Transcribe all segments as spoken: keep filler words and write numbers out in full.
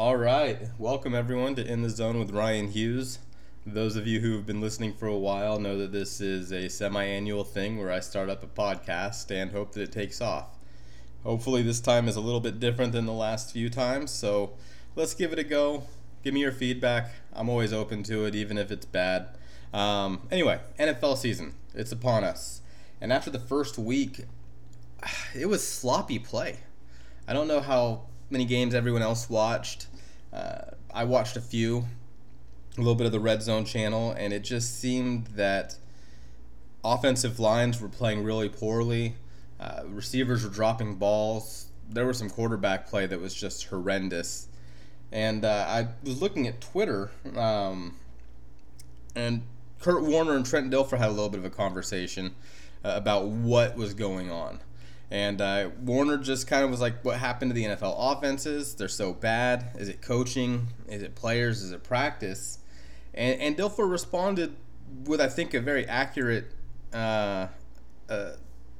All right. Welcome, everyone, to In The Zone with Ryan Hughes. Those of you who have been listening for a while know that this is a semi-annual thing where I start up a podcast and hope that it takes off. Hopefully this time is a little bit different than the last few times, so let's give it a go. Give me your feedback. I'm always open to it, even if it's bad. Um, anyway, N F L season. It's upon us. And after the first week, it was sloppy play. I don't know how many games everyone else watched. Uh, I watched a few, a little bit of the Red Zone channel, and it just seemed that offensive lines were playing really poorly. Uh, receivers were dropping balls. There was some quarterback play that was just horrendous. And uh, I was looking at Twitter, um, and Kurt Warner and Trent Dilfer had a little bit of a conversation uh, about what was going on. And uh, Warner just kind of was like, what happened to the N F L offenses? They're so bad. Is it coaching? Is it players? Is it practice? And, and Dilfer responded with, I think, a very accurate uh, uh,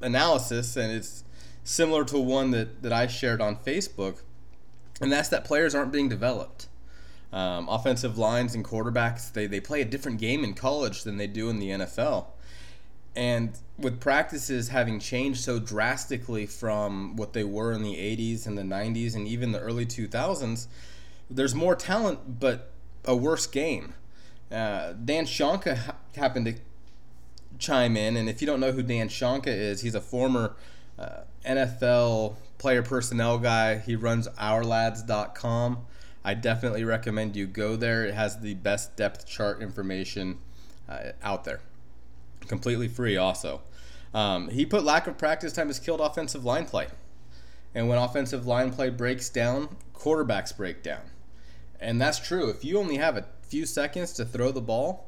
analysis, and it's similar to one that, that I shared on Facebook, and that's that players aren't being developed. Um, offensive lines and quarterbacks, they, they play a different game in college than they do in the N F L. And with practices having changed so drastically from what they were in the eighties and the nineties and even the early two thousands, there's more talent but a worse game. Uh, Dan Shonka ha- happened to chime in, and if you don't know who Dan Shonka is, he's a former uh, N F L player personnel guy. He runs Our Lads dot com. I definitely recommend you go there. It has the best depth chart information uh, out there. Completely free also. Um, he put lack of practice time has killed offensive line play. And when offensive line play breaks down, quarterbacks break down. And that's true. If you only have a few seconds to throw the ball,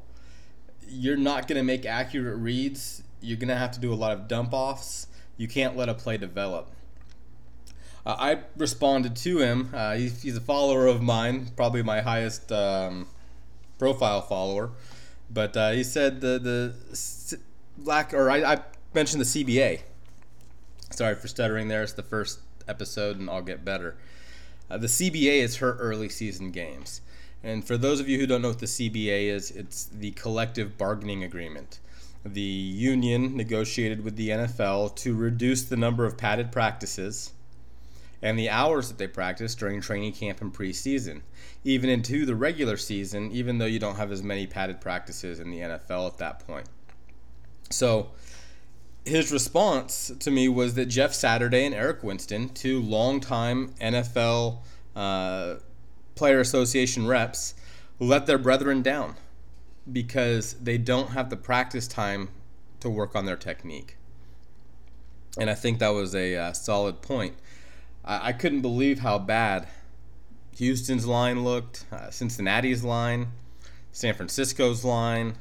you're not going to make accurate reads. You're going to have to do a lot of dump-offs. You can't let a play develop. Uh, I responded to him. Uh, he's, he's a follower of mine, probably my highest um, profile follower. But uh, he said the the lack, or I, I mentioned the C B A. Sorry for stuttering there. It's the first episode, and I'll get better. Uh, the C B A is hurt early season games. And for those of you who don't know what the C B A is, it's the collective bargaining agreement. The union negotiated with the N F L to reduce the number of padded practices and the hours that they practice during training camp and preseason, even into the regular season, even though you don't have as many padded practices in the N F L at that point. So his response to me was that Jeff Saturday and Eric Winston, two longtime N F L uh, Player Association reps, let their brethren down because they don't have the practice time to work on their technique. And I think that was a uh, solid point. I couldn't believe how bad Houston's line looked, uh, Cincinnati's line, San Francisco's line.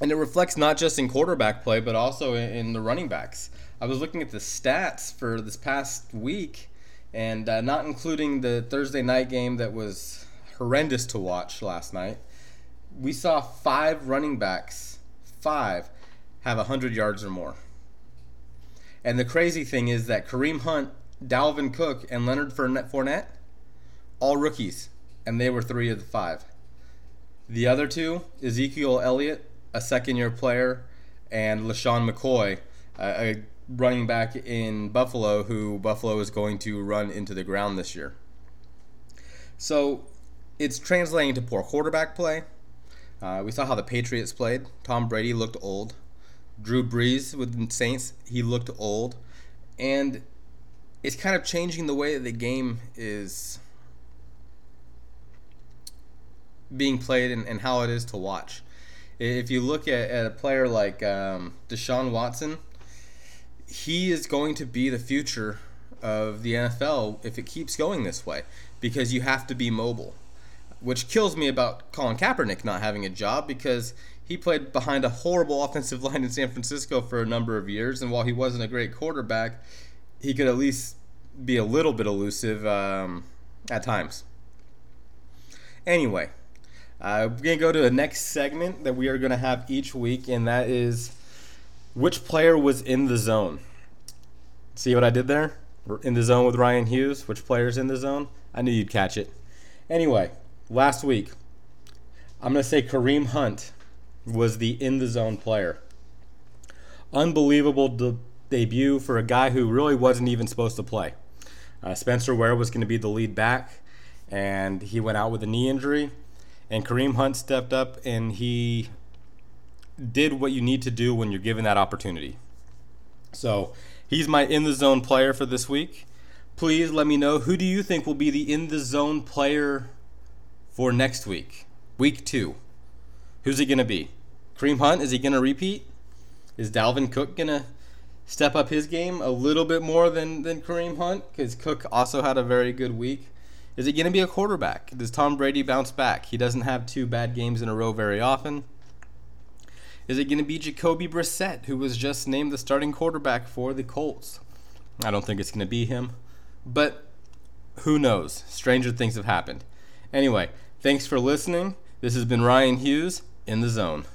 And it reflects not just in quarterback play, but also in, in the running backs. I was looking at the stats for this past week, and uh, not including the Thursday night game that was horrendous to watch last night, we saw five running backs, five, have one hundred yards or more. And the crazy thing is that Kareem Hunt, Dalvin Cook, and Leonard Fournette, all rookies, and they were three of the five. The other two, Ezekiel Elliott, a second-year player, and LeSean McCoy, a running back in Buffalo, who Buffalo is going to run into the ground this year. So it's translating to poor quarterback play. Uh, we saw how the Patriots played. Tom Brady looked old. Drew Brees with the Saints, he looked old. And it's kind of changing the way that the game is being played and, and how it is to watch. If you look at, at a player like um, Deshaun Watson, he is going to be the future of the N F L if it keeps going this way, because you have to be mobile, which kills me about Colin Kaepernick not having a job, because he played behind a horrible offensive line in San Francisco for a number of years, and while he wasn't a great quarterback, he could at least be a little bit elusive um, at times. Anyway, uh, we're going to go to the next segment that we are going to have each week, and that is which player was in the zone. See what I did there? In the zone with Ryan Hughes. Which player's in the zone? I knew you'd catch it. Anyway, last week, I'm going to say Kareem Hunt was the In The Zone player. Unbelievable de- debut for a guy who really wasn't even supposed to play. Uh, Spencer Ware was going to be the lead back, and he went out with a knee injury. And Kareem Hunt stepped up, and he did what you need to do when you're given that opportunity. So he's my In The Zone player for this week. Please let me know, who do you think will be the In The Zone player for next week, week two? Who's it going to be? Kareem Hunt, is he going to repeat? Is Dalvin Cook going to step up his game a little bit more than, than Kareem Hunt? Because Cook also had a very good week. Is it going to be a quarterback? Does Tom Brady bounce back? He doesn't have two bad games in a row very often. Is it going to be Jacoby Brissett, who was just named the starting quarterback for the Colts? I don't think it's going to be him, but who knows? Stranger things have happened. Anyway, thanks for listening. This has been Ryan Hughes, In The Zone.